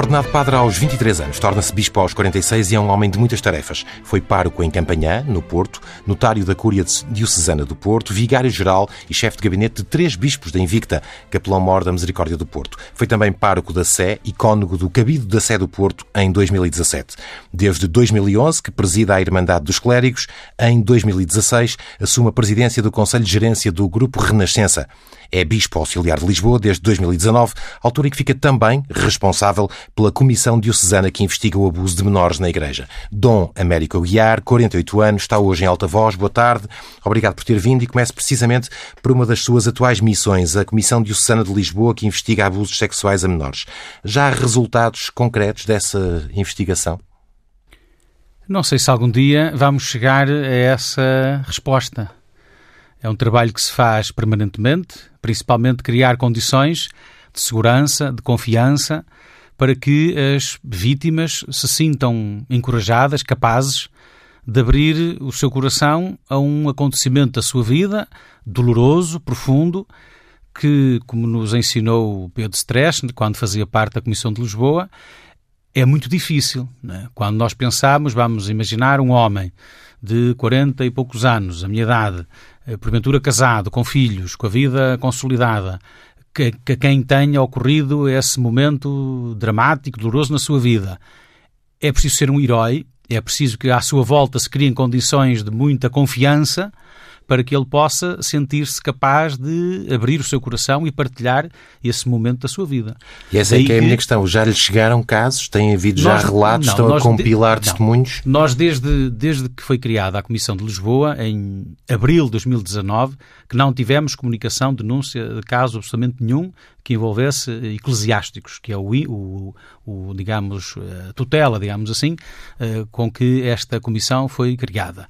Ordenado padre aos 23 anos, torna-se bispo aos 46 e é um homem de muitas tarefas. Foi pároco em Campanhã, no Porto, notário da Cúria Diocesana do Porto, vigário-geral e chefe de gabinete de 3 bispos da Invicta, capelão-mor da Misericórdia do Porto. Foi também pároco da Sé e cônego do Cabido da Sé do Porto em 2017. Desde 2011 que presida a Irmandade dos Clérigos, em 2016 assume a presidência do Conselho de Gerência do Grupo Renascença. É bispo auxiliar de Lisboa desde 2019, altura em que fica também responsável pela Comissão Diocesana que investiga o abuso de menores na Igreja. Dom Américo Aguiar, 48 anos, está hoje em Alta Voz. Boa tarde, obrigado por ter vindo e começo precisamente por uma das suas atuais missões, a Comissão Diocesana de Lisboa que investiga abusos sexuais a menores. Já há resultados concretos dessa investigação? Não sei se algum dia vamos chegar a essa resposta. É um trabalho que se faz permanentemente, principalmente criar condições de segurança, de confiança, para que as vítimas se sintam encorajadas, capazes de abrir o seu coração a um acontecimento da sua vida, doloroso, profundo, que, como nos ensinou o Pedro Stresch, quando fazia parte da Comissão de Lisboa, é muito difícil, né? Quando nós pensamos, vamos imaginar um homem de 40 e poucos anos, a minha idade, porventura casado, com filhos, com a vida consolidada, que quem tenha ocorrido esse momento dramático, doloroso na sua vida. É preciso ser um herói, é preciso que à sua volta se criem condições de muita confiança para que ele possa sentir-se capaz de abrir o seu coração e partilhar esse momento da sua vida. E essa é que é a minha questão. Já lhe chegaram casos? Têm havido já relatos? Estão a compilar testemunhos? Nós, desde que foi criada a Comissão de Lisboa, em abril de 2019, que não tivemos comunicação, denúncia de caso absolutamente nenhum que envolvesse eclesiásticos, que é digamos, a tutela, digamos assim, com que esta comissão foi criada.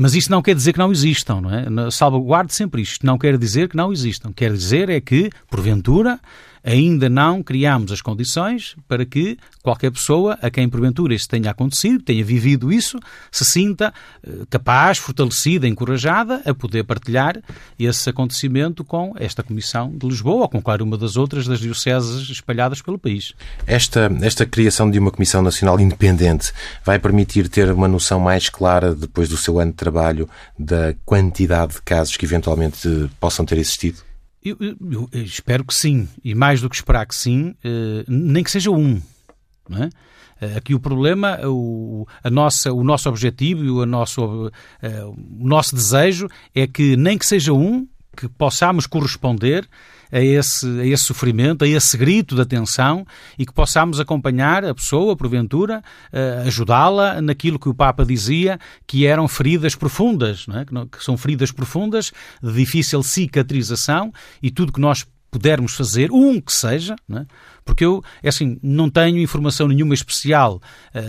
Mas isso não quer dizer que não existam, não é? Salvaguarde sempre isto. Não quer dizer que não existam. Quer dizer é que, porventura, ainda não criamos as condições para que qualquer pessoa a quem, porventura, isto tenha acontecido, tenha vivido isso, se sinta capaz, fortalecida, encorajada a poder partilhar esse acontecimento com esta Comissão de Lisboa ou com qualquer uma das outras das dioceses espalhadas pelo país. Esta criação de uma Comissão Nacional Independente vai permitir ter uma noção mais clara, depois do seu ano de trabalho, da quantidade de casos que eventualmente possam ter existido? Eu espero que sim, e mais do que esperar que sim, nem que seja um, não é? Aqui o problema, o nosso objetivo e o nosso desejo é que nem que seja um, que possamos corresponder a esse sofrimento, a esse grito de atenção e que possamos acompanhar a pessoa, porventura, ajudá-la naquilo que o Papa dizia que eram feridas profundas, não é? Que são feridas profundas de difícil cicatrização e tudo que nós pudermos fazer, um que seja, não é? Porque eu, assim, não tenho informação nenhuma especial,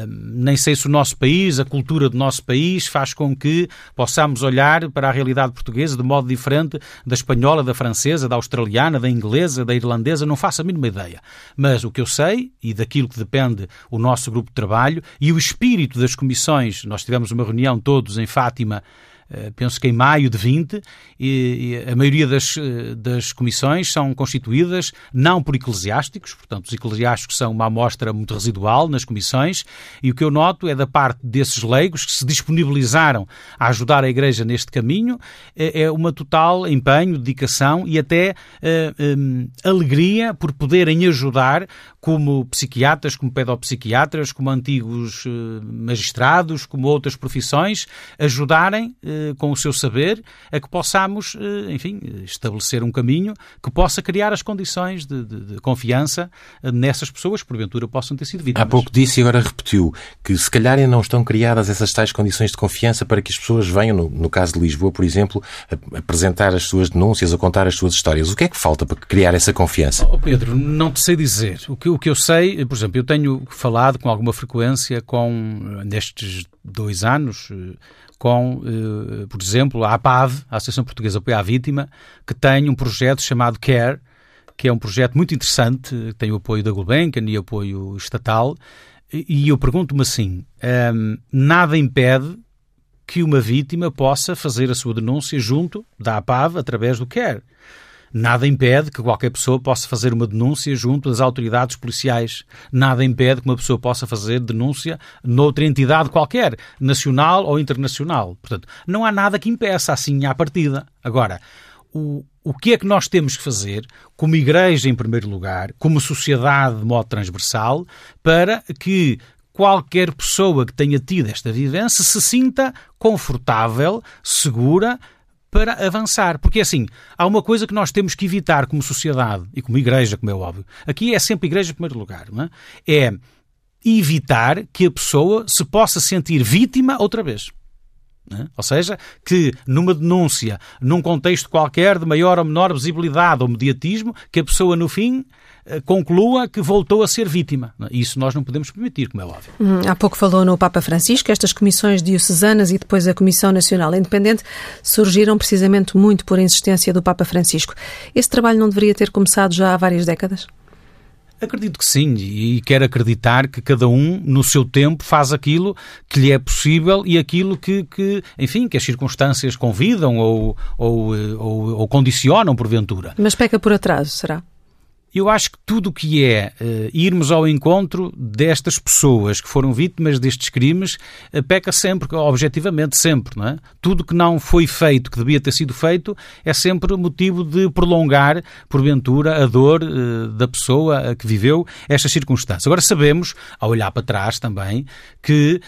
nem sei se o nosso país, a cultura do nosso país faz com que possamos olhar para a realidade portuguesa de modo diferente da espanhola, da francesa, da australiana, da inglesa, da irlandesa, não faço a mínima ideia. Mas o que eu sei, e daquilo que depende o nosso grupo de trabalho, e o espírito das comissões, nós tivemos uma reunião todos em Fátima, penso que em maio de 20, e a maioria das comissões são constituídas não por eclesiásticos, portanto os eclesiásticos são uma amostra muito residual nas comissões, e o que eu noto é da parte desses leigos que se disponibilizaram a ajudar a Igreja neste caminho, é uma total empenho, dedicação e até alegria por poderem ajudar como psiquiatras, como pedopsiquiatras, como antigos magistrados, como outras profissões, ajudarem com o seu saber, a que possamos, enfim, estabelecer um caminho que possa criar as condições de confiança nessas pessoas que, porventura, possam ter sido vítimas. Há pouco disse e agora repetiu que, se calhar, ainda não estão criadas essas tais condições de confiança para que as pessoas venham, no caso de Lisboa, por exemplo, apresentar as suas denúncias ou contar as suas histórias. O que é que falta para criar essa confiança? Oh, Pedro, não te sei dizer. O que eu sei, por exemplo, eu tenho falado com alguma frequência nestes 2 anos, com, por exemplo, a APAV, a Associação Portuguesa de Apoio à Vítima, que tem um projeto chamado CARE, que é um projeto muito interessante, tem o apoio da Gulbenkian e apoio estatal, e eu pergunto-me assim, nada impede que uma vítima possa fazer a sua denúncia junto da APAV através do CARE. Nada impede que qualquer pessoa possa fazer uma denúncia junto às autoridades policiais. Nada impede que uma pessoa possa fazer denúncia noutra entidade qualquer, nacional ou internacional. Portanto, não há nada que impeça assim à partida. Agora, o que é que nós temos que fazer, como Igreja em primeiro lugar, como sociedade de modo transversal, para que qualquer pessoa que tenha tido esta vivência se sinta confortável, segura, para avançar, porque assim, há uma coisa que nós temos que evitar como sociedade e como Igreja, como é óbvio, aqui é sempre Igreja em primeiro lugar, não é? É evitar que a pessoa se possa sentir vítima outra vez, não é? Ou seja, que numa denúncia, num contexto qualquer de maior ou menor visibilidade ou mediatismo, que a pessoa no fim conclua que voltou a ser vítima. Isso nós não podemos permitir, como é óbvio. Há pouco falou no Papa Francisco, estas comissões diocesanas e depois a Comissão Nacional Independente surgiram precisamente muito por insistência do Papa Francisco. Esse trabalho não deveria ter começado já há várias décadas? Acredito que sim, e quero acreditar que cada um, no seu tempo, faz aquilo que lhe é possível e aquilo que as circunstâncias convidam ou condicionam, porventura. Mas peca por atraso, será? Eu acho que tudo o que é irmos ao encontro destas pessoas que foram vítimas destes crimes peca sempre, objetivamente sempre, não é? Tudo que não foi feito, que devia ter sido feito, é sempre motivo de prolongar, porventura, a dor da pessoa que viveu estas circunstâncias. Agora sabemos, ao olhar para trás também, que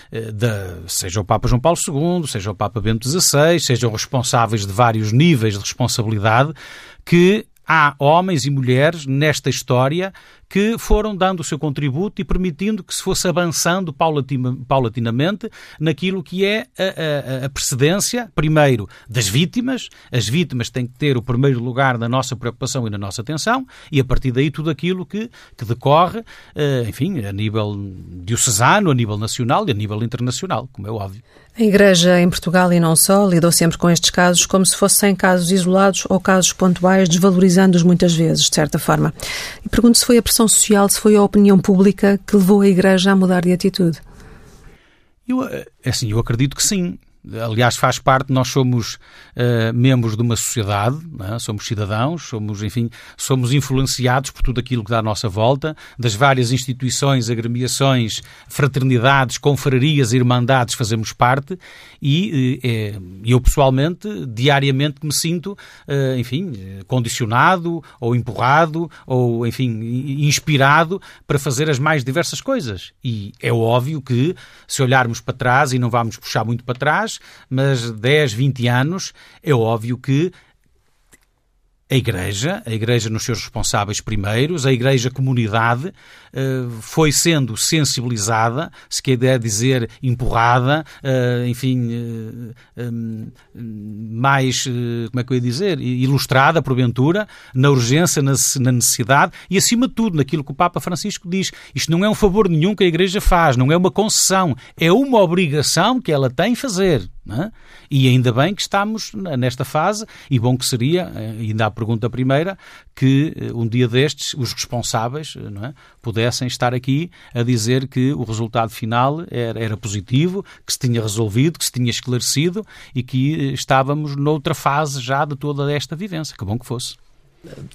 seja o Papa João Paulo II, seja o Papa Bento XVI, sejam responsáveis de vários níveis de responsabilidade, que há homens e mulheres nesta história que foram dando o seu contributo e permitindo que se fosse avançando paulatinamente naquilo que é a precedência, primeiro, das vítimas. As vítimas têm que ter o primeiro lugar na nossa preocupação e na nossa atenção, e a partir daí tudo aquilo que decorre, a nível diocesano, a nível nacional e a nível internacional, como é óbvio. A Igreja em Portugal e não só lidou sempre com estes casos como se fossem casos isolados ou casos pontuais, desvalorizando-os muitas vezes, de certa forma. E pergunto se foi a pressão social, se foi a opinião pública que levou a Igreja a mudar de atitude. Eu acredito que sim. Aliás, faz parte, nós somos membros de uma sociedade, não é? Somos cidadãos, somos influenciados por tudo aquilo que dá à nossa volta, das várias instituições, agremiações, fraternidades, confrarias, irmandades, fazemos parte e eu pessoalmente, diariamente me sinto, condicionado ou empurrado ou, inspirado para fazer as mais diversas coisas. E é óbvio que, se olharmos para trás, e não vamos puxar muito para trás, mas 10, 20 anos, é óbvio que a Igreja nos seus responsáveis primeiros, a Igreja comunidade, foi sendo sensibilizada, se quer dizer empurrada, mais, ilustrada, porventura, na urgência, na necessidade e, acima de tudo, naquilo que o Papa Francisco diz. Isto não é um favor nenhum que a Igreja faz, não é uma concessão, é uma obrigação que ela tem fazer. Não é? E ainda bem que estamos nesta fase, e bom que seria, ainda à pergunta primeira, que um dia destes os responsáveis, não é, pudessem estar aqui a dizer que o resultado final era positivo, que se tinha resolvido, que se tinha esclarecido e que estávamos noutra fase já de toda esta vivência. Que bom que fosse.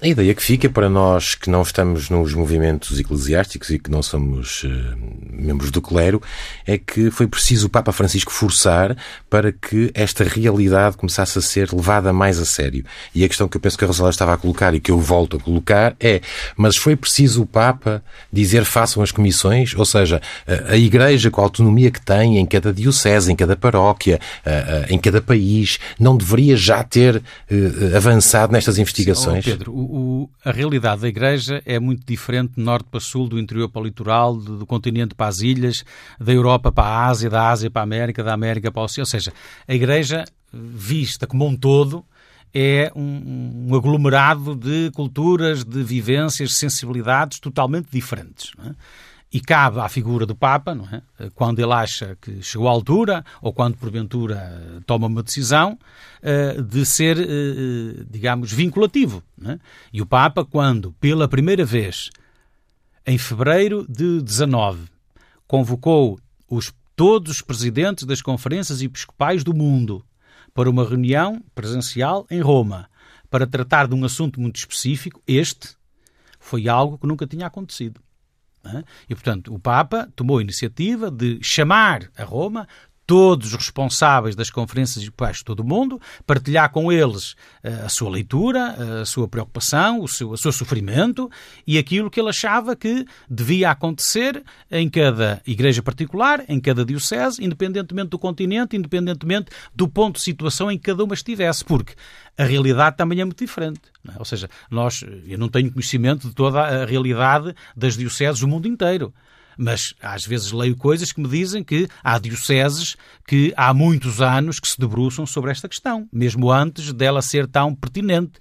A ideia que fica para nós que não estamos nos movimentos eclesiásticos e que não somos membros do clero é que foi preciso o Papa Francisco forçar para que esta realidade começasse a ser levada mais a sério. E a questão que eu penso que a Rosalía estava a colocar e que eu volto a colocar é: mas foi preciso o Papa dizer façam as comissões? Ou seja, a Igreja, com a autonomia que tem em cada diocese, em cada paróquia, em cada país, não deveria já ter avançado nestas investigações? Sim, Pedro, a realidade da Igreja é muito diferente de norte para sul, do interior para o litoral, do continente para as ilhas, da Europa para a Ásia, da Ásia para a América, da América para o Oceano. Ou seja, a Igreja, vista como um todo, é um aglomerado de culturas, de vivências, sensibilidades totalmente diferentes, não é? E cabe à figura do Papa, não é, quando ele acha que chegou à altura ou quando, porventura, toma uma decisão, de ser, digamos, vinculativo, não é? E o Papa, quando, pela primeira vez, em fevereiro de 19, convocou todos os presidentes das conferências episcopais do mundo para uma reunião presencial em Roma, para tratar de um assunto muito específico, este foi algo que nunca tinha acontecido. E, portanto, o Papa tomou a iniciativa de chamar a Roma todos os responsáveis das conferências episcopais de todo o mundo, partilhar com eles a sua leitura, a sua preocupação, o seu sofrimento e aquilo que ele achava que devia acontecer em cada igreja particular, em cada diocese, independentemente do continente, independentemente do ponto de situação em que cada uma estivesse, porque a realidade também é muito diferente. Ou seja, eu não tenho conhecimento de toda a realidade das dioceses do mundo inteiro. Mas às vezes leio coisas que me dizem que há dioceses que há muitos anos que se debruçam sobre esta questão, mesmo antes dela ser tão pertinente,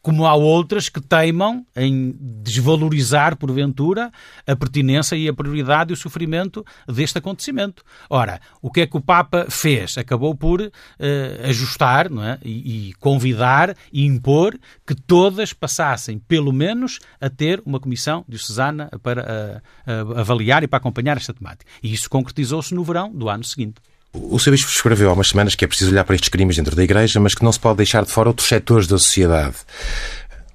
como há outras que teimam em desvalorizar, porventura, a pertinência e a prioridade e o sofrimento deste acontecimento. Ora, o que é que o Papa fez? Acabou por ajustar, não é? E convidar e impor que todas passassem, pelo menos, a ter uma comissão diocesana para avaliar e para acompanhar esta temática. E isso concretizou-se no verão do ano seguinte. O seu bispo escreveu há umas semanas que é preciso olhar para estes crimes dentro da Igreja, mas que não se pode deixar de fora outros setores da sociedade.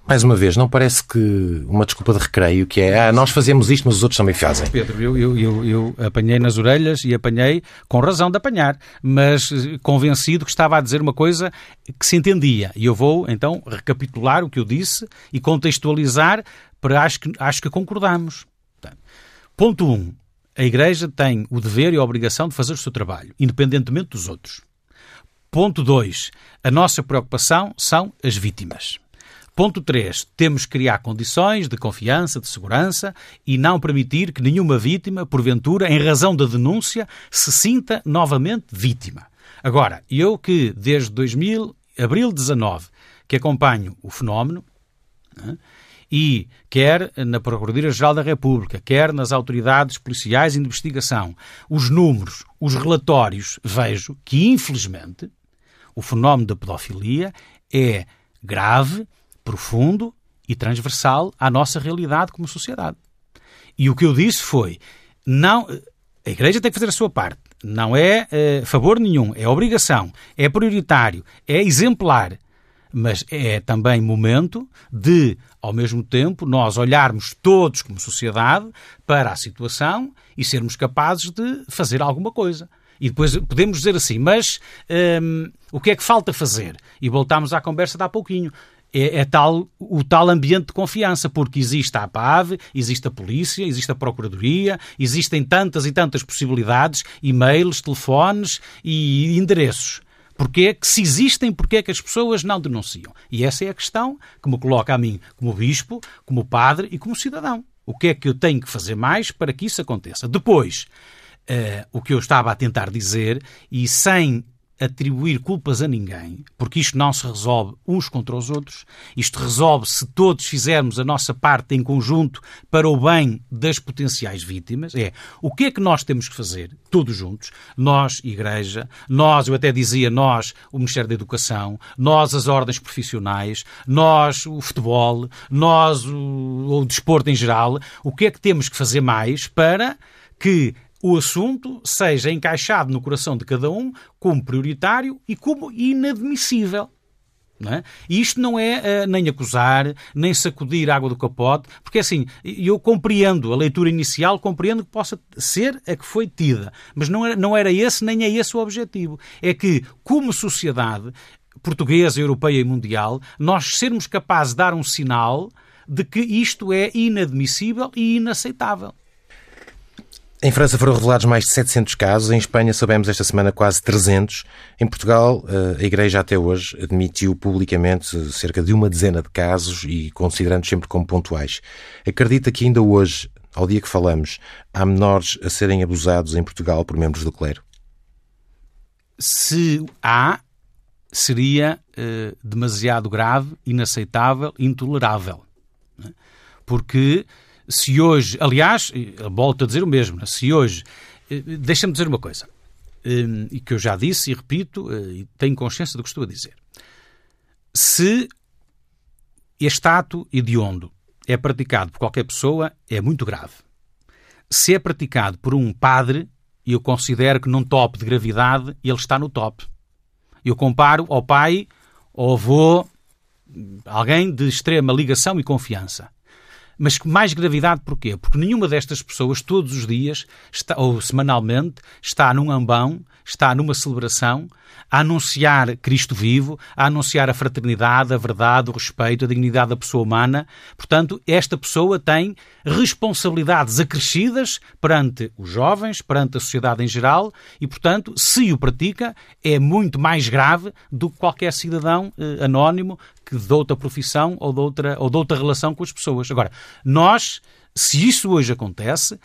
Mais uma vez, não parece que uma desculpa de recreio, que é, nós fazemos isto, mas os outros também fazem. Pedro, eu apanhei nas orelhas e apanhei com razão de apanhar, mas convencido que estava a dizer uma coisa que se entendia. E eu vou, então, recapitular o que eu disse e contextualizar para acho que concordamos. Portanto, ponto 1. A Igreja tem o dever e a obrigação de fazer o seu trabalho, independentemente dos outros. Ponto 2. A nossa preocupação são as vítimas. Ponto 3. Temos que criar condições de confiança, de segurança e não permitir que nenhuma vítima, porventura, em razão da denúncia, se sinta novamente vítima. Agora, eu que desde abril de 2019, que acompanho o fenómeno, e quer na Procuradoria-Geral da República, quer nas autoridades policiais e de investigação, os números, os relatórios, vejo que, infelizmente, o fenómeno da pedofilia é grave, profundo e transversal à nossa realidade como sociedade. E o que eu disse foi, não, a Igreja tem que fazer a sua parte, não é favor nenhum, é obrigação, é prioritário, é exemplar. Mas é também momento de, ao mesmo tempo, nós olharmos todos como sociedade para a situação e sermos capazes de fazer alguma coisa. E depois podemos dizer assim, mas o que é que falta fazer? E voltámos à conversa de há pouquinho. É o tal ambiente de confiança, porque existe a APAV, existe a polícia, existe a procuradoria, existem tantas e tantas possibilidades, e-mails, telefones e endereços. Porque é que, se existem, porque é que as pessoas não denunciam? E essa é a questão que me coloca a mim como bispo, como padre e como cidadão. O que é que eu tenho que fazer mais para que isso aconteça? Depois, o que eu estava a tentar dizer, e sem atribuir culpas a ninguém, porque isto não se resolve uns contra os outros, isto resolve se todos fizermos a nossa parte em conjunto para o bem das potenciais vítimas, é o que é que nós temos que fazer, todos juntos, nós, Igreja, nós, eu até dizia, nós, o Ministério da Educação, nós, as ordens profissionais, nós, o futebol, nós, o desporto em geral, o que é que temos que fazer mais para que o assunto seja encaixado no coração de cada um como prioritário e como inadmissível. Não é? E isto não é nem acusar, nem sacudir a água do capote, porque assim, eu compreendo, a leitura inicial compreendo que possa ser a que foi tida, mas não era esse nem é esse o objetivo. É que, como sociedade portuguesa, europeia e mundial, nós sermos capazes de dar um sinal de que isto é inadmissível e inaceitável. Em França foram revelados mais de 700 casos, em Espanha sabemos esta semana quase 300. Em Portugal, a Igreja até hoje admitiu publicamente cerca de uma dezena de casos e considerando sempre como pontuais. Acredita que ainda hoje, ao dia que falamos, há menores a serem abusados em Portugal por membros do clero? Se há, seria demasiado grave, inaceitável, intolerável. Porque... se hoje, aliás, volto a dizer o mesmo, se hoje, deixa-me dizer uma coisa, e que eu já disse e repito, e tenho consciência do que estou a dizer. Se este ato hediondo é praticado por qualquer pessoa, é muito grave. Se é praticado por um padre, eu considero que num top de gravidade, ele está no top. Eu comparo ao pai, ao avô, alguém de extrema ligação e confiança. Mas com mais gravidade porquê? Porque nenhuma destas pessoas todos os dias, ou semanalmente, está num ambão, está numa celebração, a anunciar Cristo vivo, a anunciar a fraternidade, a verdade, o respeito, a dignidade da pessoa humana. Portanto, esta pessoa tem responsabilidades acrescidas perante os jovens, perante a sociedade em geral e, portanto, se o pratica, é muito mais grave do que qualquer cidadão anónimo que de outra profissão ou de outra relação com as pessoas. Agora, nós, se isso hoje acontece,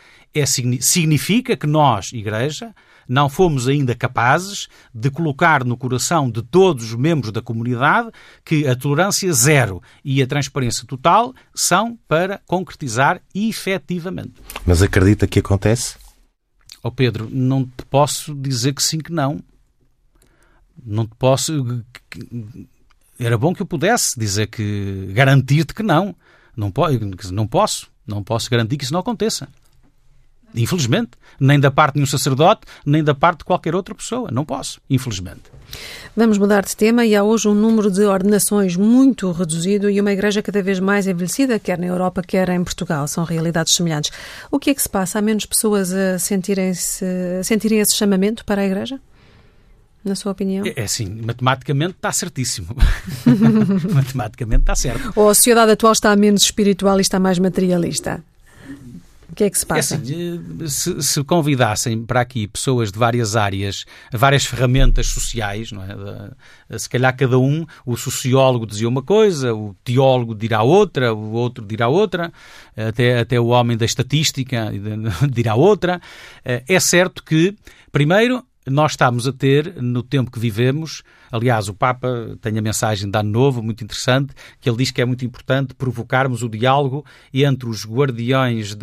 significa que nós, Igreja, não fomos ainda capazes de colocar no coração de todos os membros da comunidade que a tolerância zero e a transparência total são para concretizar efetivamente. Mas acredita que acontece? Oh Pedro, não te posso dizer que sim, que não. Não te posso... Era bom que eu pudesse dizer que... Garantir-te que não. Não posso garantir que isso não aconteça. Infelizmente. Nem da parte de um sacerdote, nem da parte de qualquer outra pessoa. Não posso, infelizmente. Vamos mudar de tema e há hoje um número de ordenações muito reduzido e uma igreja cada vez mais envelhecida, quer na Europa, quer em Portugal. São realidades semelhantes. O que é que se passa? Há menos pessoas a sentirem esse chamamento para a igreja? Na sua opinião? É sim, matematicamente está certíssimo. Matematicamente está certo. Ou a sociedade atual está menos espiritual e está mais materialista? O que é que se passa? É assim, se convidassem para aqui pessoas de várias áreas, várias ferramentas sociais, não é? Se calhar cada um, o sociólogo dizia uma coisa, o teólogo dirá outra, o outro dirá outra, até o homem da estatística dirá outra. É certo que, primeiro, nós estamos a ter, no tempo que vivemos, aliás, o Papa tem a mensagem de Ano Novo, muito interessante, que ele diz que é muito importante provocarmos o diálogo entre os guardiões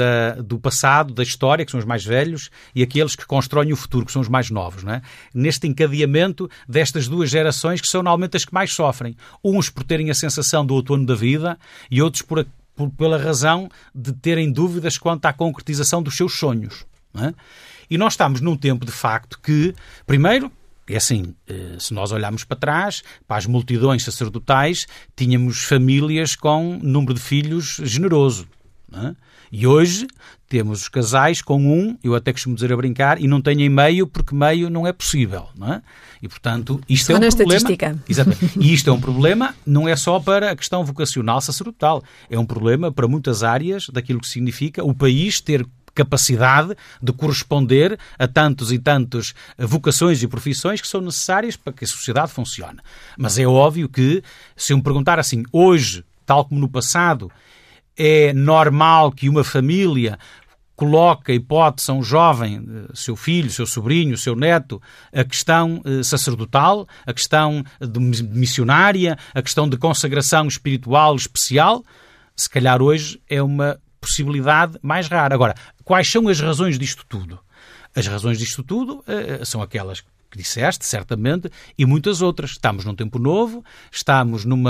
do passado, da história, que são os mais velhos, e aqueles que constroem o futuro, que são os mais novos, não é? Neste encadeamento destas duas gerações, que são normalmente as que mais sofrem, uns por terem a sensação do outono da vida e outros pela razão de terem dúvidas quanto à concretização dos seus sonhos, não é? E nós estamos num tempo, de facto, que, primeiro, é assim, se nós olharmos para trás, para as multidões sacerdotais, tínhamos famílias com número de filhos generoso, não é? E hoje temos os casais com um, eu até costumo dizer a brincar, e não tenho em meio porque meio não é possível, não é? E, portanto, isto é um problema. Exatamente. E isto é um problema, não é só para a questão vocacional sacerdotal, é um problema para muitas áreas daquilo que significa o país ter capacidade de corresponder a tantos e tantos vocações e profissões que são necessárias para que a sociedade funcione. Mas é óbvio que, se eu me perguntar assim, hoje, tal como no passado, é normal que uma família coloque a hipótese a um jovem, seu filho, seu sobrinho, seu neto, a questão sacerdotal, a questão missionária, a questão de consagração espiritual especial, se calhar hoje é uma possibilidade mais rara. Agora, quais são as razões disto tudo? As razões disto tudo são aquelas que disseste, certamente, e muitas outras. Estamos num tempo novo,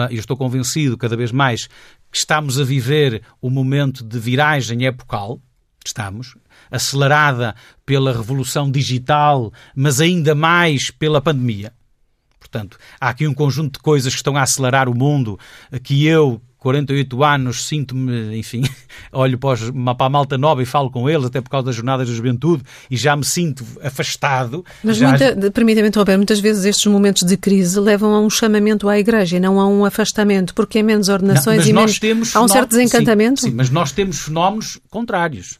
eu estou convencido cada vez mais que estamos a viver um momento de viragem epocal, estamos, acelerada pela revolução digital, mas ainda mais pela pandemia. Portanto, há aqui um conjunto de coisas que estão a acelerar o mundo, que eu 48 anos, sinto-me, enfim, olho para a malta nova e falo com eles, até por causa das jornadas da juventude, e já me sinto afastado. Mas, permita-me interromper, muitas vezes estes momentos de crise levam a um chamamento à igreja e não a um afastamento, porque há menos ordenações há um certo desencantamento? Sim, mas nós temos fenómenos contrários.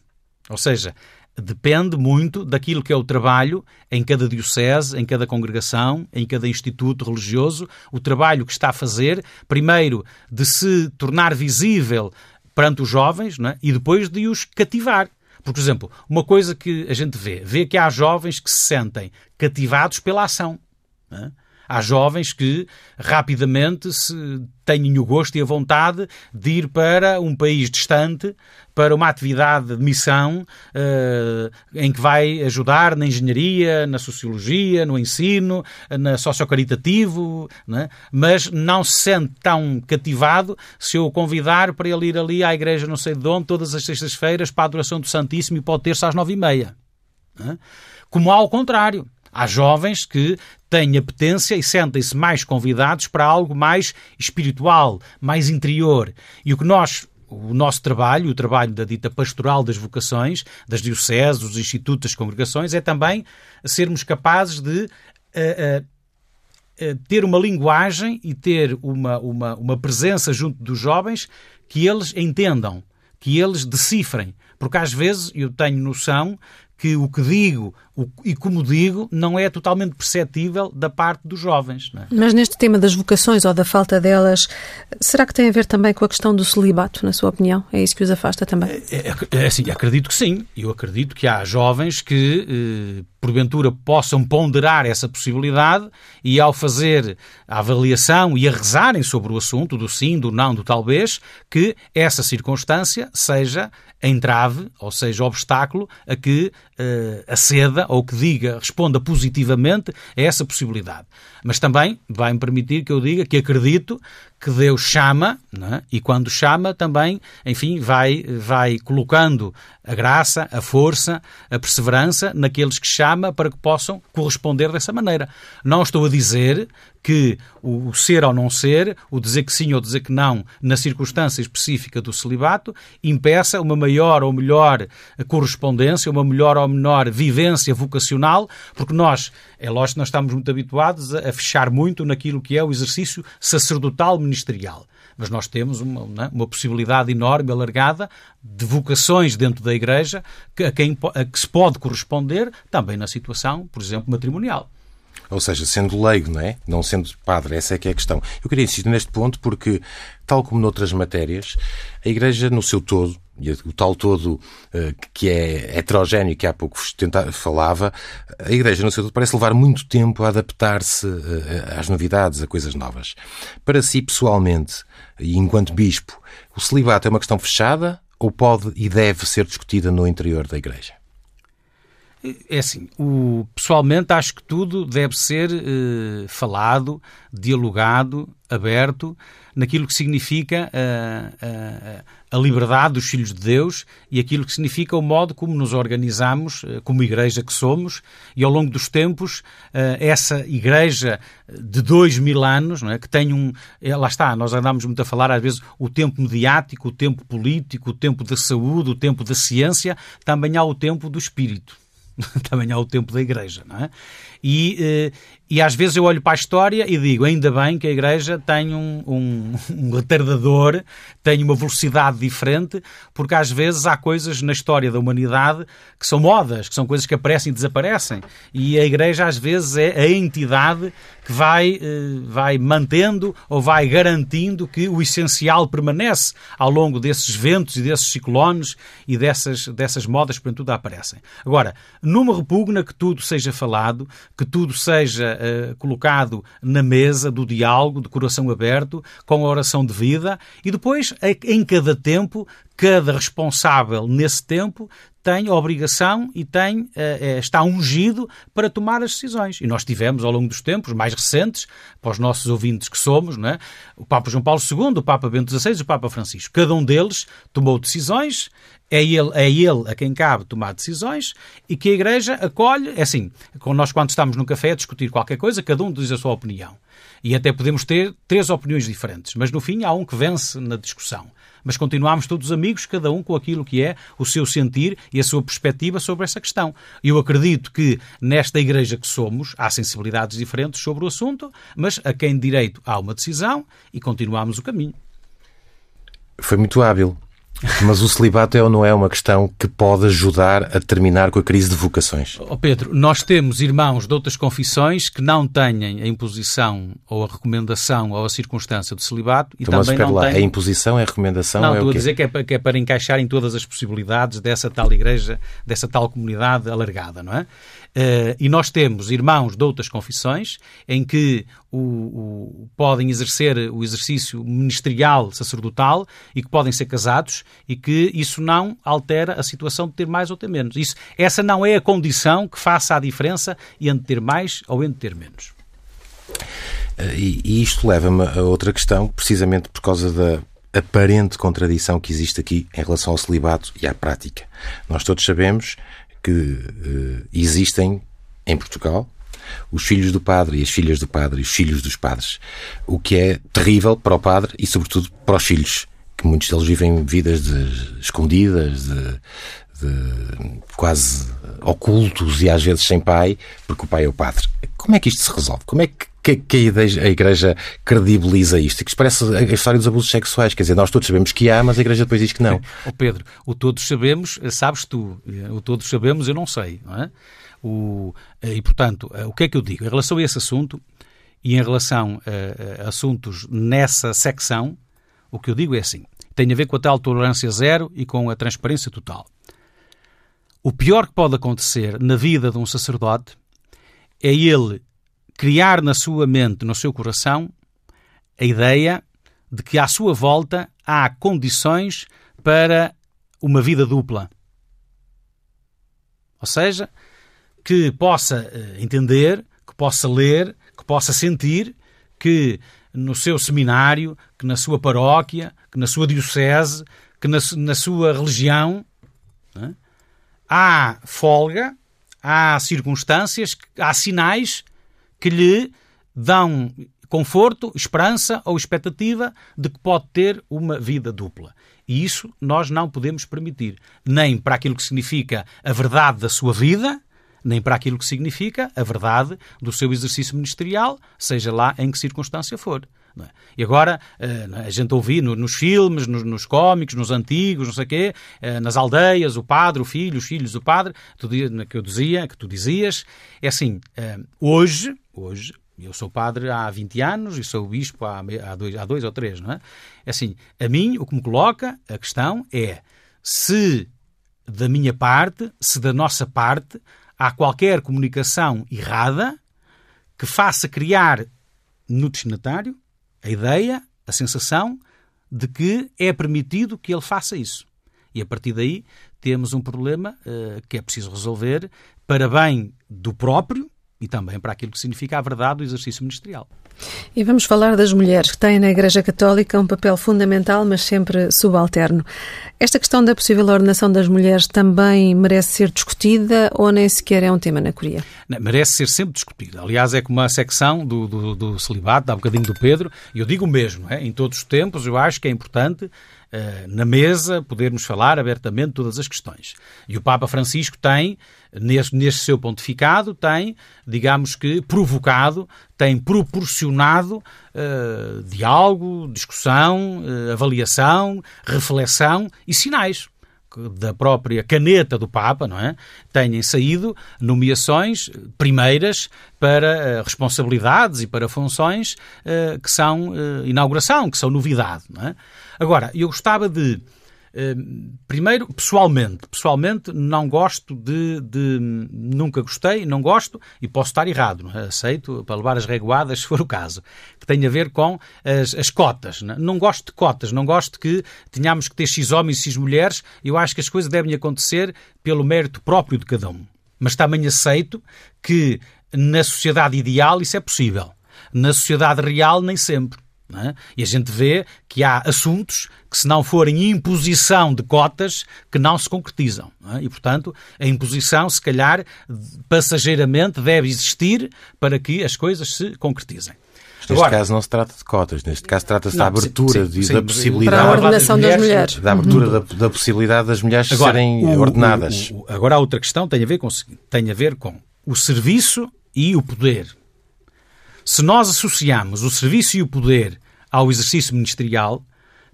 Ou seja, depende muito daquilo que é o trabalho em cada diocese, em cada congregação, em cada instituto religioso, o trabalho que está a fazer, primeiro, de se tornar visível perante os jovens, não é? E depois de os cativar. Porque, por exemplo, uma coisa que a gente vê que há jovens que se sentem cativados pela ação, não é? Há jovens que rapidamente têm o gosto e a vontade de ir para um país distante, para uma atividade de missão em que vai ajudar na engenharia, na sociologia, no ensino, na sociocaritativo, né? Mas não se sente tão cativado se eu o convidar para ele ir ali à igreja não sei de onde, todas as sextas-feiras, para a adoração do Santíssimo e para o terço às 9:30. Né? Como ao contrário. Há jovens que têm apetência e sentem-se mais convidados para algo mais espiritual, mais interior. E o que nós... O nosso trabalho, o trabalho da dita pastoral das vocações, das dioceses, dos institutos, das congregações, é também sermos capazes de ter uma linguagem e ter uma presença junto dos jovens que eles entendam, que eles decifrem. Porque às vezes eu tenho noção que o que digo e como digo não é totalmente perceptível da parte dos jovens. Não é? Mas neste tema das vocações ou da falta delas, será que tem a ver também com a questão do celibato, na sua opinião? É isso que os afasta também? Assim, acredito que sim. Eu acredito que há jovens que, porventura, possam ponderar essa possibilidade e, ao fazer a avaliação e a rezarem sobre o assunto do sim, do não, do talvez, que essa circunstância seja entrave, ou seja, obstáculo a que aceda ou que diga, responda positivamente a essa possibilidade. Mas também vai-me permitir que eu diga que acredito que Deus chama, não é? E quando chama também, enfim, vai colocando a graça, a força, a perseverança naqueles que chama para que possam corresponder dessa maneira. Não estou a dizer que o ser ou não ser, o dizer que sim ou dizer que não, na circunstância específica do celibato, impeça uma maior ou melhor correspondência, uma melhor ou menor vivência vocacional, porque nós, é lógico que nós estamos muito habituados a fechar muito naquilo que é o exercício sacerdotal ministerial. Mas nós temos uma possibilidade enorme, alargada, de vocações dentro da Igreja a que se pode corresponder também na situação, por exemplo, matrimonial. Ou seja, sendo leigo, não é? Não sendo padre, essa é que é a questão. Eu queria insistir neste ponto porque, tal como noutras matérias, a Igreja no seu todo, e o tal todo que é heterogéneo, que há pouco falava, a Igreja no seu todo parece levar muito tempo a adaptar-se às novidades, a coisas novas. Para si, pessoalmente, e enquanto bispo, o celibato é uma questão fechada ou pode e deve ser discutida no interior da Igreja? É assim, pessoalmente acho que tudo deve ser falado, dialogado, aberto, naquilo que significa a liberdade dos filhos de Deus e aquilo que significa o modo como nos organizamos, como igreja que somos, e ao longo dos tempos, essa igreja de 2000 anos, não é? Que tem lá está, nós andamos muito a falar às vezes o tempo mediático, o tempo político, o tempo da saúde, o tempo da ciência, também há o tempo do espírito. Também há o tempo da Igreja, não é? E às vezes eu olho para a história e digo, ainda bem que a Igreja tem um retardador, tem uma velocidade diferente, porque às vezes há coisas na história da humanidade que são modas, que são coisas que aparecem e desaparecem, e a Igreja às vezes é a entidade que vai mantendo ou vai garantindo que o essencial permanece ao longo desses ventos e desses ciclones e dessas modas que portanto aparecem. Agora, não me repugna que tudo seja falado, que tudo seja colocado na mesa do diálogo, de coração aberto, com a oração devida, e depois, em cada tempo, cada responsável nesse tempo tem a obrigação e está ungido para tomar as decisões. E nós tivemos, ao longo dos tempos mais recentes, para os nossos ouvintes que somos, não é? O Papa João Paulo II, o Papa Bento XVI e o Papa Francisco. Cada um deles tomou decisões, é ele a quem cabe tomar decisões e que a Igreja acolhe. É assim, nós quando estamos num café a discutir qualquer coisa, cada um diz a sua opinião. E até podemos ter 3 opiniões diferentes, mas no fim há um que vence na discussão. Mas continuamos todos amigos, cada um com aquilo que é o seu sentir e a sua perspectiva sobre essa questão. Eu acredito que nesta Igreja que somos há sensibilidades diferentes sobre o assunto, mas a quem direito há uma decisão e continuamos o caminho. Foi muito hábil. Mas o celibato é ou não é uma questão que pode ajudar a terminar com a crise de vocações? Pedro, nós temos irmãos de outras confissões que não têm a imposição ou a recomendação ou a circunstância do celibato. Então, mas espera lá, têm... a imposição, a recomendação é o quê? Não, estou a dizer que é para encaixar em todas as possibilidades dessa tal igreja, dessa tal comunidade alargada, não é? E nós temos irmãos de outras confissões em que podem exercer o exercício ministerial, sacerdotal, e que podem ser casados e que isso não altera a situação de ter mais ou ter menos. Essa não é a condição que faça a diferença entre ter mais ou entre ter menos. E isto leva-me a outra questão, precisamente por causa da aparente contradição que existe aqui em relação ao celibato e à prática. Nós todos sabemos que existem, em Portugal, os filhos do padre e as filhas do padre e os filhos dos padres, o que é terrível para o padre e, sobretudo, para os filhos, que muitos deles vivem vidas de escondidas, de quase ocultos e às vezes sem pai, porque o pai é o padre. Como é que isto se resolve? Como é que a Igreja credibiliza isto? Que se parece a história dos abusos sexuais. Quer dizer, nós todos sabemos que há, mas a Igreja depois diz que não. Oh Pedro, o todos sabemos, sabes tu. O todos sabemos, eu não sei. Não é? E, portanto, o que é que eu digo? Em relação a esse assunto e em relação a assuntos nessa secção, o que eu digo é assim. Tem a ver com a tal tolerância zero e com a transparência total. O pior que pode acontecer na vida de um sacerdote é ele criar na sua mente, no seu coração, a ideia de que à sua volta há condições para uma vida dupla. Ou seja, que possa entender, que possa ler, que possa sentir que no seu seminário, que na sua paróquia, que na sua diocese, que na sua religião, não é? Há folga, há circunstâncias, há sinais que lhe dão conforto, esperança ou expectativa de que pode ter uma vida dupla. E isso nós não podemos permitir, nem para aquilo que significa a verdade da sua vida, nem para aquilo que significa a verdade do seu exercício ministerial, seja lá em que circunstância for. E agora, a gente ouvi nos filmes, nos cómicos, nos antigos, não sei o quê, nas aldeias, o padre, o filho, os filhos, o padre, que eu dizia, que tu dizias, é assim, hoje, eu sou padre há 20 anos e sou bispo há dois ou três, não é? É assim, a mim, o que me coloca a questão é se da minha parte, se da nossa parte, há qualquer comunicação errada que faça criar no destinatário a ideia, a sensação de que é permitido que ele faça isso. E a partir daí temos um problema que é preciso resolver para bem do próprio e também para aquilo que significa a verdade do exercício ministerial. E vamos falar das mulheres, que têm na Igreja Católica um papel fundamental, mas sempre subalterno. Esta questão da possível ordenação das mulheres também merece ser discutida ou nem sequer é um tema na Cúria? Não, merece ser sempre discutida. Aliás, é como a secção do celibato, há bocadinho do Pedro, e eu digo o mesmo, em todos os tempos eu acho que é importante na mesa podermos falar abertamente todas as questões. E o Papa Francisco tem, neste seu pontificado, tem, digamos que, provocado, tem proporcionado diálogo, discussão, avaliação, reflexão e sinais. Da própria caneta do Papa, não é? Têm saído nomeações primeiras para responsabilidades e para funções que são inauguração, que são novidade, não é? Agora, eu gostava de... Primeiro, pessoalmente não gosto nunca gostei, não gosto, e posso estar errado, não é? Aceito para levar as reguadas se for o caso, que tem a ver com as cotas, não é? Não gosto de cotas, não gosto que tenhamos que ter X homens e X mulheres. Eu acho que as coisas devem acontecer pelo mérito próprio de cada um, mas também aceito que na sociedade ideal isso é possível, na sociedade real nem sempre. Não é? E a gente vê que há assuntos que, se não forem imposição de cotas, que não se concretizam. Não é? E, portanto, a imposição, se calhar, passageiramente deve existir para que as coisas se concretizem. Neste caso não se trata de cotas, neste caso trata-se da abertura da possibilidade para a ordenação das mulheres. Da abertura da possibilidade das mulheres serem ordenadas. Agora, a outra questão tem a ver com o serviço e o poder. Se nós associamos o serviço e o poder ao exercício ministerial,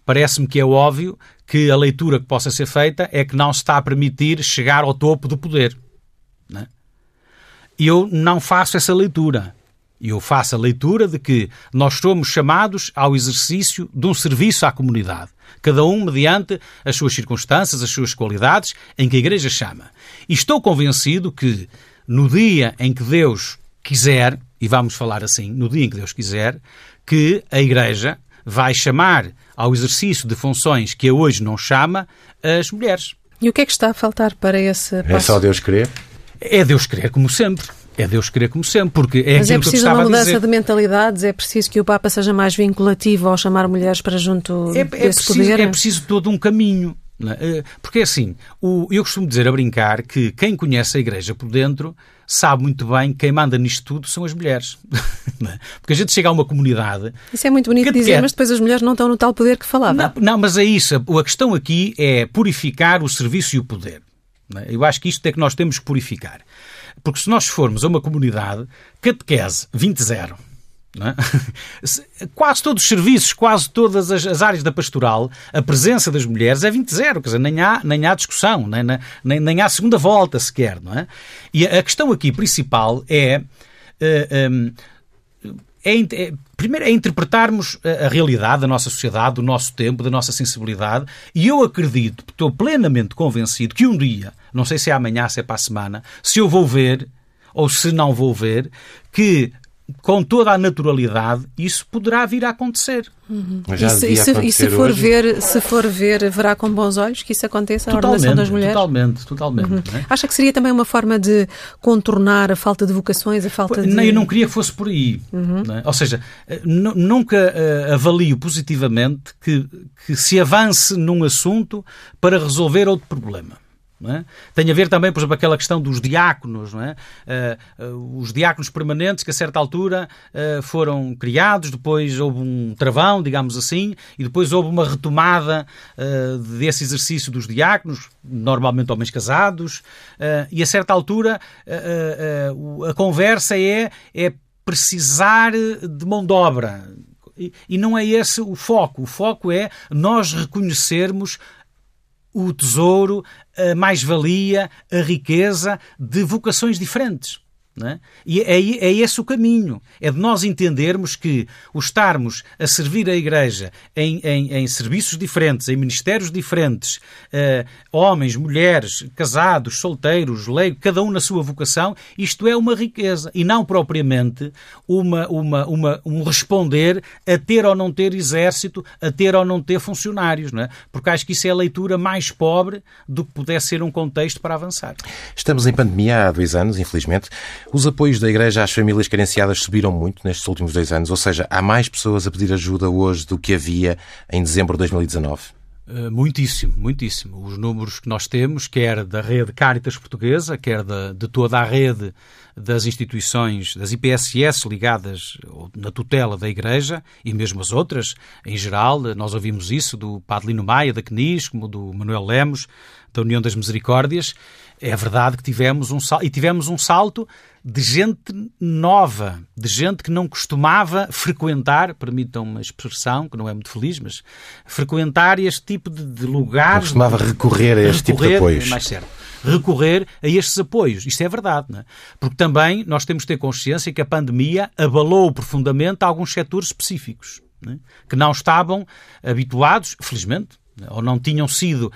parece-me que é óbvio que a leitura que possa ser feita é que não se está a permitir chegar ao topo do poder. Não é? Eu não faço essa leitura. Eu faço a leitura de que nós somos chamados ao exercício de um serviço à comunidade, cada um mediante as suas circunstâncias, as suas qualidades, em que a Igreja chama. E estou convencido que no dia em que Deus quiser, e vamos falar assim, no dia em que Deus quiser, que a Igreja vai chamar ao exercício de funções que hoje não chama as mulheres. E o que é que está a faltar para esse passo? É só Deus querer? É Deus querer, como sempre. É Deus querer, como sempre, porque é aquilo que eu estava a dizer. Mas é preciso uma mudança de mentalidades? É preciso que o Papa seja mais vinculativo ao chamar mulheres para junto desse poder? É preciso todo um caminho. Porque é assim, eu costumo dizer a brincar que quem conhece a Igreja por dentro sabe muito bem que quem manda nisto tudo são as mulheres. Porque a gente chega a uma comunidade... Isso é muito bonito dizer, mas depois as mulheres não estão no tal poder que falava. Não, mas é isso. A questão aqui é purificar o serviço e o poder. Eu acho que isto é que nós temos que purificar. Porque se nós formos a uma comunidade, catequese 20-0... Não é? Quase todos os serviços, quase todas as áreas da pastoral, a presença das mulheres é 20-0, quer dizer, nem há discussão, nem há segunda volta sequer, não é? E a questão aqui principal primeiro é interpretarmos a realidade da nossa sociedade, do nosso tempo, da nossa sensibilidade, e eu acredito, estou plenamente convencido que um dia, não sei se é amanhã, se é para a semana, se eu vou ver ou se não vou ver, que com toda a naturalidade, isso poderá vir a acontecer. Uhum. Se for ver, verá com bons olhos que isso aconteça, totalmente, a ordenação das mulheres? Totalmente. Uhum. Né? Acha que seria também uma forma de contornar a falta de vocações, a falta de... Não, eu não queria que fosse por aí. Uhum. Né? Ou seja, nunca avalio positivamente que se avance num assunto para resolver outro problema. Não é? Tem a ver também, por exemplo, aquela questão dos diáconos, não é? Os diáconos permanentes que a certa altura foram criados, depois houve um travão, digamos assim, e depois houve uma retomada desse exercício dos diáconos, normalmente homens casados, e a certa altura a conversa é precisar de mão de obra, e não é esse o foco. O foco é nós reconhecermos o tesouro, a mais-valia, a riqueza de vocações diferentes. Não é? E é esse o caminho. É de nós entendermos que o estarmos a servir a Igreja em serviços diferentes, em ministérios diferentes, homens, mulheres, casados, solteiros, leigos, cada um na sua vocação, isto é uma riqueza e não propriamente um responder a ter ou não ter exército, a ter ou não ter funcionários, não é? Porque acho que isso é a leitura mais pobre do que pudesse ser um contexto para avançar. Estamos em pandemia há 2 anos, infelizmente. Os apoios da Igreja às famílias carenciadas subiram muito nestes últimos 2 anos, ou seja, há mais pessoas a pedir ajuda hoje do que havia em dezembro de 2019? Muitíssimo. Os números que nós temos, quer da rede Caritas Portuguesa, quer de toda a rede das instituições, das IPSS ligadas na tutela da Igreja e mesmo as outras, em geral, nós ouvimos isso do Padre Lino Maia, da CNIS, como do Manuel Lemos, da União das Misericórdias. É verdade que tivemos um salto de gente nova, de gente que não costumava frequentar, permitam uma expressão que não é muito feliz, mas frequentar este tipo de lugares... Não costumava recorrer a este tipo de apoios. É mais certo. Recorrer a estes apoios. Isto é verdade, não é? Porque também nós temos de ter consciência que a pandemia abalou profundamente alguns setores específicos, não é? Que não estavam habituados, felizmente, ou não tinham sido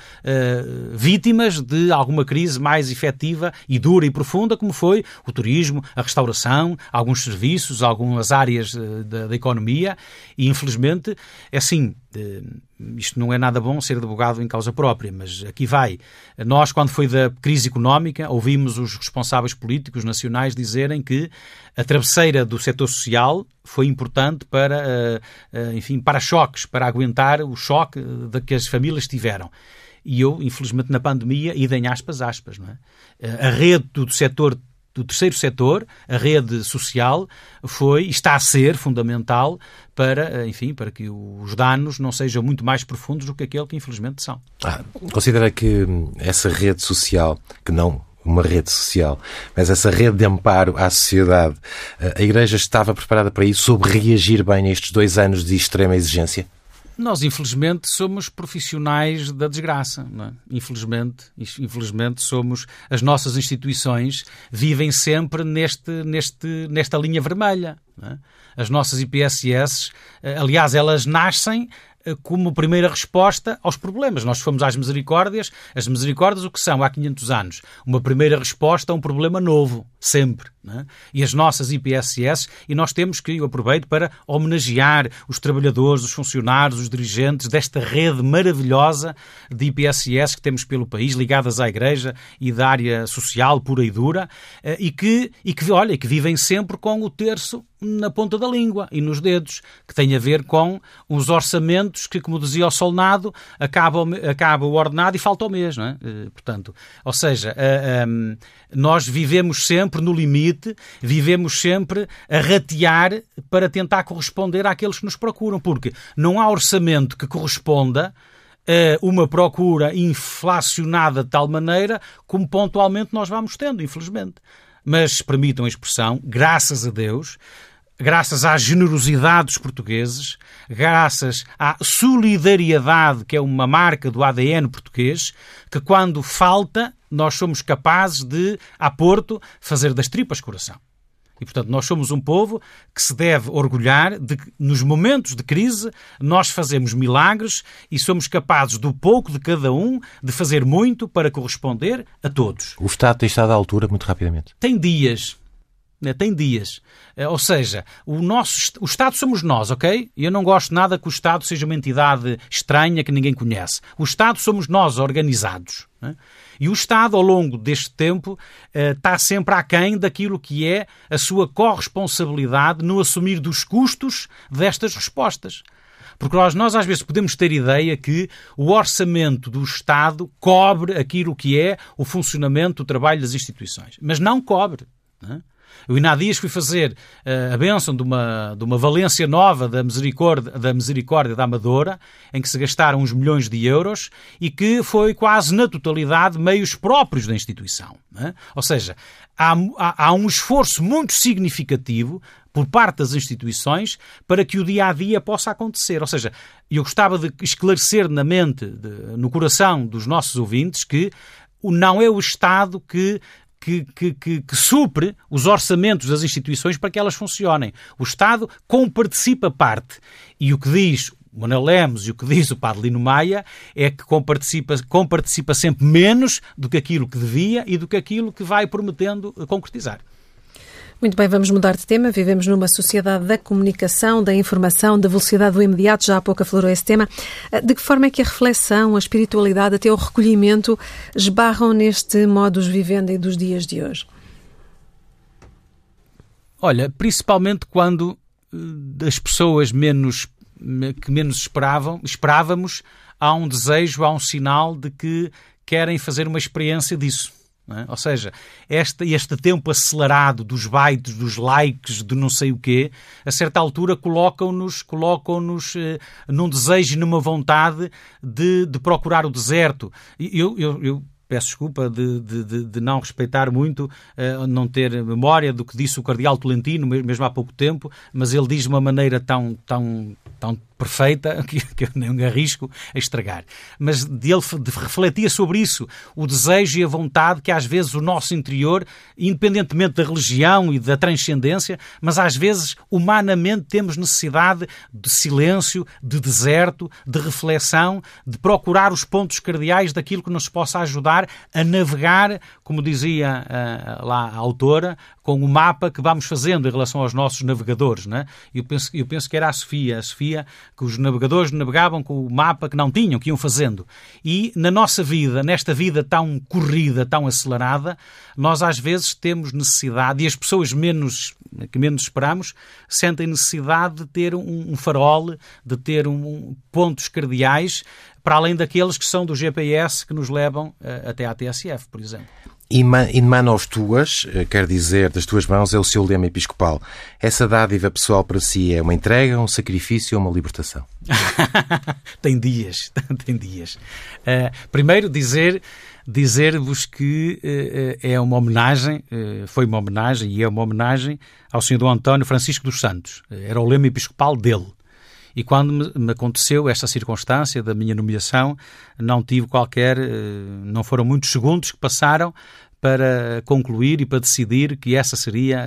vítimas de alguma crise mais efetiva e dura e profunda, como foi o turismo, a restauração, alguns serviços, algumas áreas da economia. E, infelizmente, é assim, isto não é nada bom ser advogado em causa própria, mas aqui vai. Nós, quando foi da crise económica, ouvimos os responsáveis políticos nacionais dizerem que a travesseira do setor social foi importante para, enfim, para choques, para aguentar o choque que as famílias tiveram. E eu, infelizmente, na pandemia, idem aspas, não é? A rede do terceiro setor, a rede social, foi e está a ser fundamental para, enfim, para que os danos não sejam muito mais profundos do que aquele que infelizmente são. Considera que essa rede social, que não uma rede social, mas essa rede de amparo à sociedade, a Igreja estava preparada para isso, soube reagir bem nestes 2 anos de extrema exigência? Nós, infelizmente, somos profissionais da desgraça, não é? Infelizmente somos... As nossas instituições vivem sempre nesta linha vermelha, não é? As nossas IPSS, aliás, elas nascem como primeira resposta aos problemas. Nós fomos às Misericórdias. As Misericórdias, o que são há 500 anos? Uma primeira resposta a um problema novo, sempre. né? E as nossas IPSS, e nós temos que, eu aproveito para homenagear os trabalhadores, os funcionários, os dirigentes desta rede maravilhosa de IPSS que temos pelo país, ligadas à Igreja e da área social pura e dura, e que vivem sempre com o terço na ponta da língua e nos dedos, que tem a ver com os orçamentos que, como dizia o Solnado, acaba o ordenado e falta o mês, não é? Portanto, ou seja, nós vivemos sempre no limite, vivemos sempre a ratear para tentar corresponder àqueles que nos procuram, porque não há orçamento que corresponda uma procura inflacionada de tal maneira como pontualmente nós vamos tendo, infelizmente. Mas, permitam a expressão, graças a Deus, graças à generosidade dos portugueses, graças à solidariedade, que é uma marca do ADN português, que quando falta, nós somos capazes de, a Porto, fazer das tripas coração. E, portanto, nós somos um povo que se deve orgulhar de que, nos momentos de crise, nós fazemos milagres e somos capazes, do pouco de cada um, de fazer muito para corresponder a todos. O Estado tem estado à altura muito rapidamente. Tem dias. Ou seja, o Estado somos nós, ok? Eu não gosto nada que o Estado seja uma entidade estranha que ninguém conhece. O Estado somos nós, organizados. Né? E o Estado, ao longo deste tempo, está sempre aquém daquilo que é a sua corresponsabilidade no assumir dos custos destas respostas. Porque nós às vezes podemos ter ideia que o orçamento do Estado cobre aquilo que é o funcionamento, o trabalho das instituições. Mas não cobre, não é? Eu ainda há dias fui fazer a bênção de uma valência nova da Misericórdia da Amadora, em que se gastaram uns milhões de euros e que foi quase na totalidade meios próprios da instituição, né? Ou seja, há um esforço muito significativo por parte das instituições para que o dia-a-dia possa acontecer. Ou seja, eu gostava de esclarecer na mente, no coração dos nossos ouvintes, que não é o Estado que supre os orçamentos das instituições para que elas funcionem. O Estado comparticipa parte. E o que diz o Manuel Lemos e o que diz o Padre Lino Maia é que comparticipa sempre menos do que aquilo que devia e do que aquilo que vai prometendo concretizar. Muito bem, vamos mudar de tema. Vivemos numa sociedade da comunicação, da informação, da velocidade do imediato. Já há pouco aflorou esse tema. De que forma é que a reflexão, a espiritualidade, até o recolhimento, esbarram neste modus vivendi dos dias de hoje? Olha, principalmente quando das pessoas que menos esperávamos, há um desejo, há um sinal de que querem fazer uma experiência disso. Não é? Ou seja, este tempo acelerado dos bytes, dos likes, do não sei o quê, a certa altura colocam-nos num desejo e numa vontade de procurar o deserto. Eu peço desculpa de não respeitar muito, não ter memória do que disse o Cardeal Tolentino, mesmo há pouco tempo, mas ele diz de uma maneira tão perfeita que eu nem me arrisco a estragar. Mas ele refletia sobre isso, o desejo e a vontade que às vezes o nosso interior, independentemente da religião e da transcendência, mas às vezes humanamente temos necessidade de silêncio, de deserto, de reflexão, de procurar os pontos cardeais daquilo que nos possa ajudar a navegar, como dizia lá a autora, com o mapa que vamos fazendo em relação aos nossos navegadores, não é? Eu penso que era a Sofia, que os navegadores navegavam com o mapa que não tinham, que iam fazendo. E na nossa vida, nesta vida tão corrida, tão acelerada, nós às vezes temos necessidade, e as pessoas que menos esperamos sentem necessidade de ter um farol, de ter pontos cardeais, para além daqueles que são do GPS que nos levam até à TSF, por exemplo. In manos tuas, quer dizer, das tuas mãos, é o seu lema episcopal. Essa dádiva pessoal para si é uma entrega, um sacrifício ou uma libertação? Tem dias. Primeiro dizer-vos que é uma homenagem, foi uma homenagem e é uma homenagem ao Senhor Dom António Francisco dos Santos. Era o lema episcopal dele. E quando me aconteceu esta circunstância da minha nomeação, não foram muitos segundos que passaram para concluir e para decidir que esse seria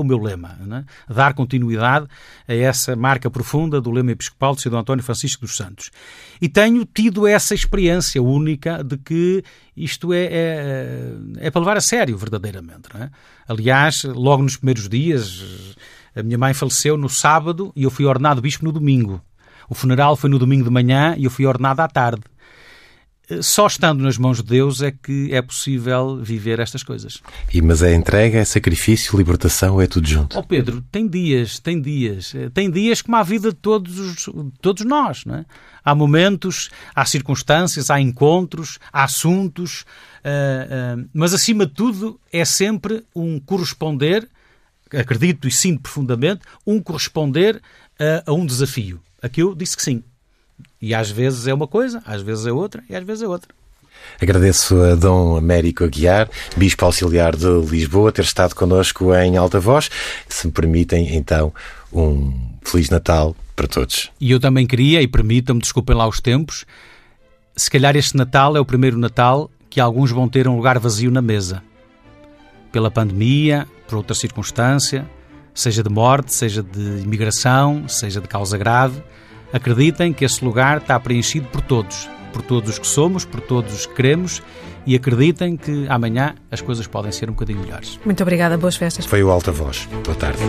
o meu lema, né? Dar continuidade a essa marca profunda do lema episcopal de Sr. António Francisco dos Santos. E tenho tido essa experiência única de que isto é para levar a sério, verdadeiramente, né? Aliás, logo nos primeiros dias, a minha mãe faleceu no sábado e eu fui ordenado bispo no domingo. O funeral foi no domingo de manhã e eu fui ordenado à tarde. Só estando nas mãos de Deus é que é possível viver estas coisas. Mas é entrega, é sacrifício, libertação, é tudo junto. Pedro, tem dias como a vida de todos nós, não é? Há momentos, há circunstâncias, há encontros, há assuntos, mas acima de tudo é sempre um corresponder, acredito e sinto profundamente, um corresponder a um desafio. A que eu disse que sim. E às vezes é uma coisa, às vezes é outra, e às vezes é outra. Agradeço a Dom Américo Aguiar, Bispo Auxiliar de Lisboa, ter estado connosco em alta voz. Se me permitem, então, um Feliz Natal para todos. E eu também queria, e permitam-me, desculpem lá os tempos, se calhar este Natal é o primeiro Natal que alguns vão ter um lugar vazio na mesa. Pela pandemia, por outra circunstância, seja de morte, seja de imigração, seja de causa grave, acreditem que esse lugar está preenchido por todos os que somos, por todos os que queremos, e acreditem que amanhã as coisas podem ser um bocadinho melhores. Muito obrigada, boas festas. Foi o Alta Voz. Boa tarde.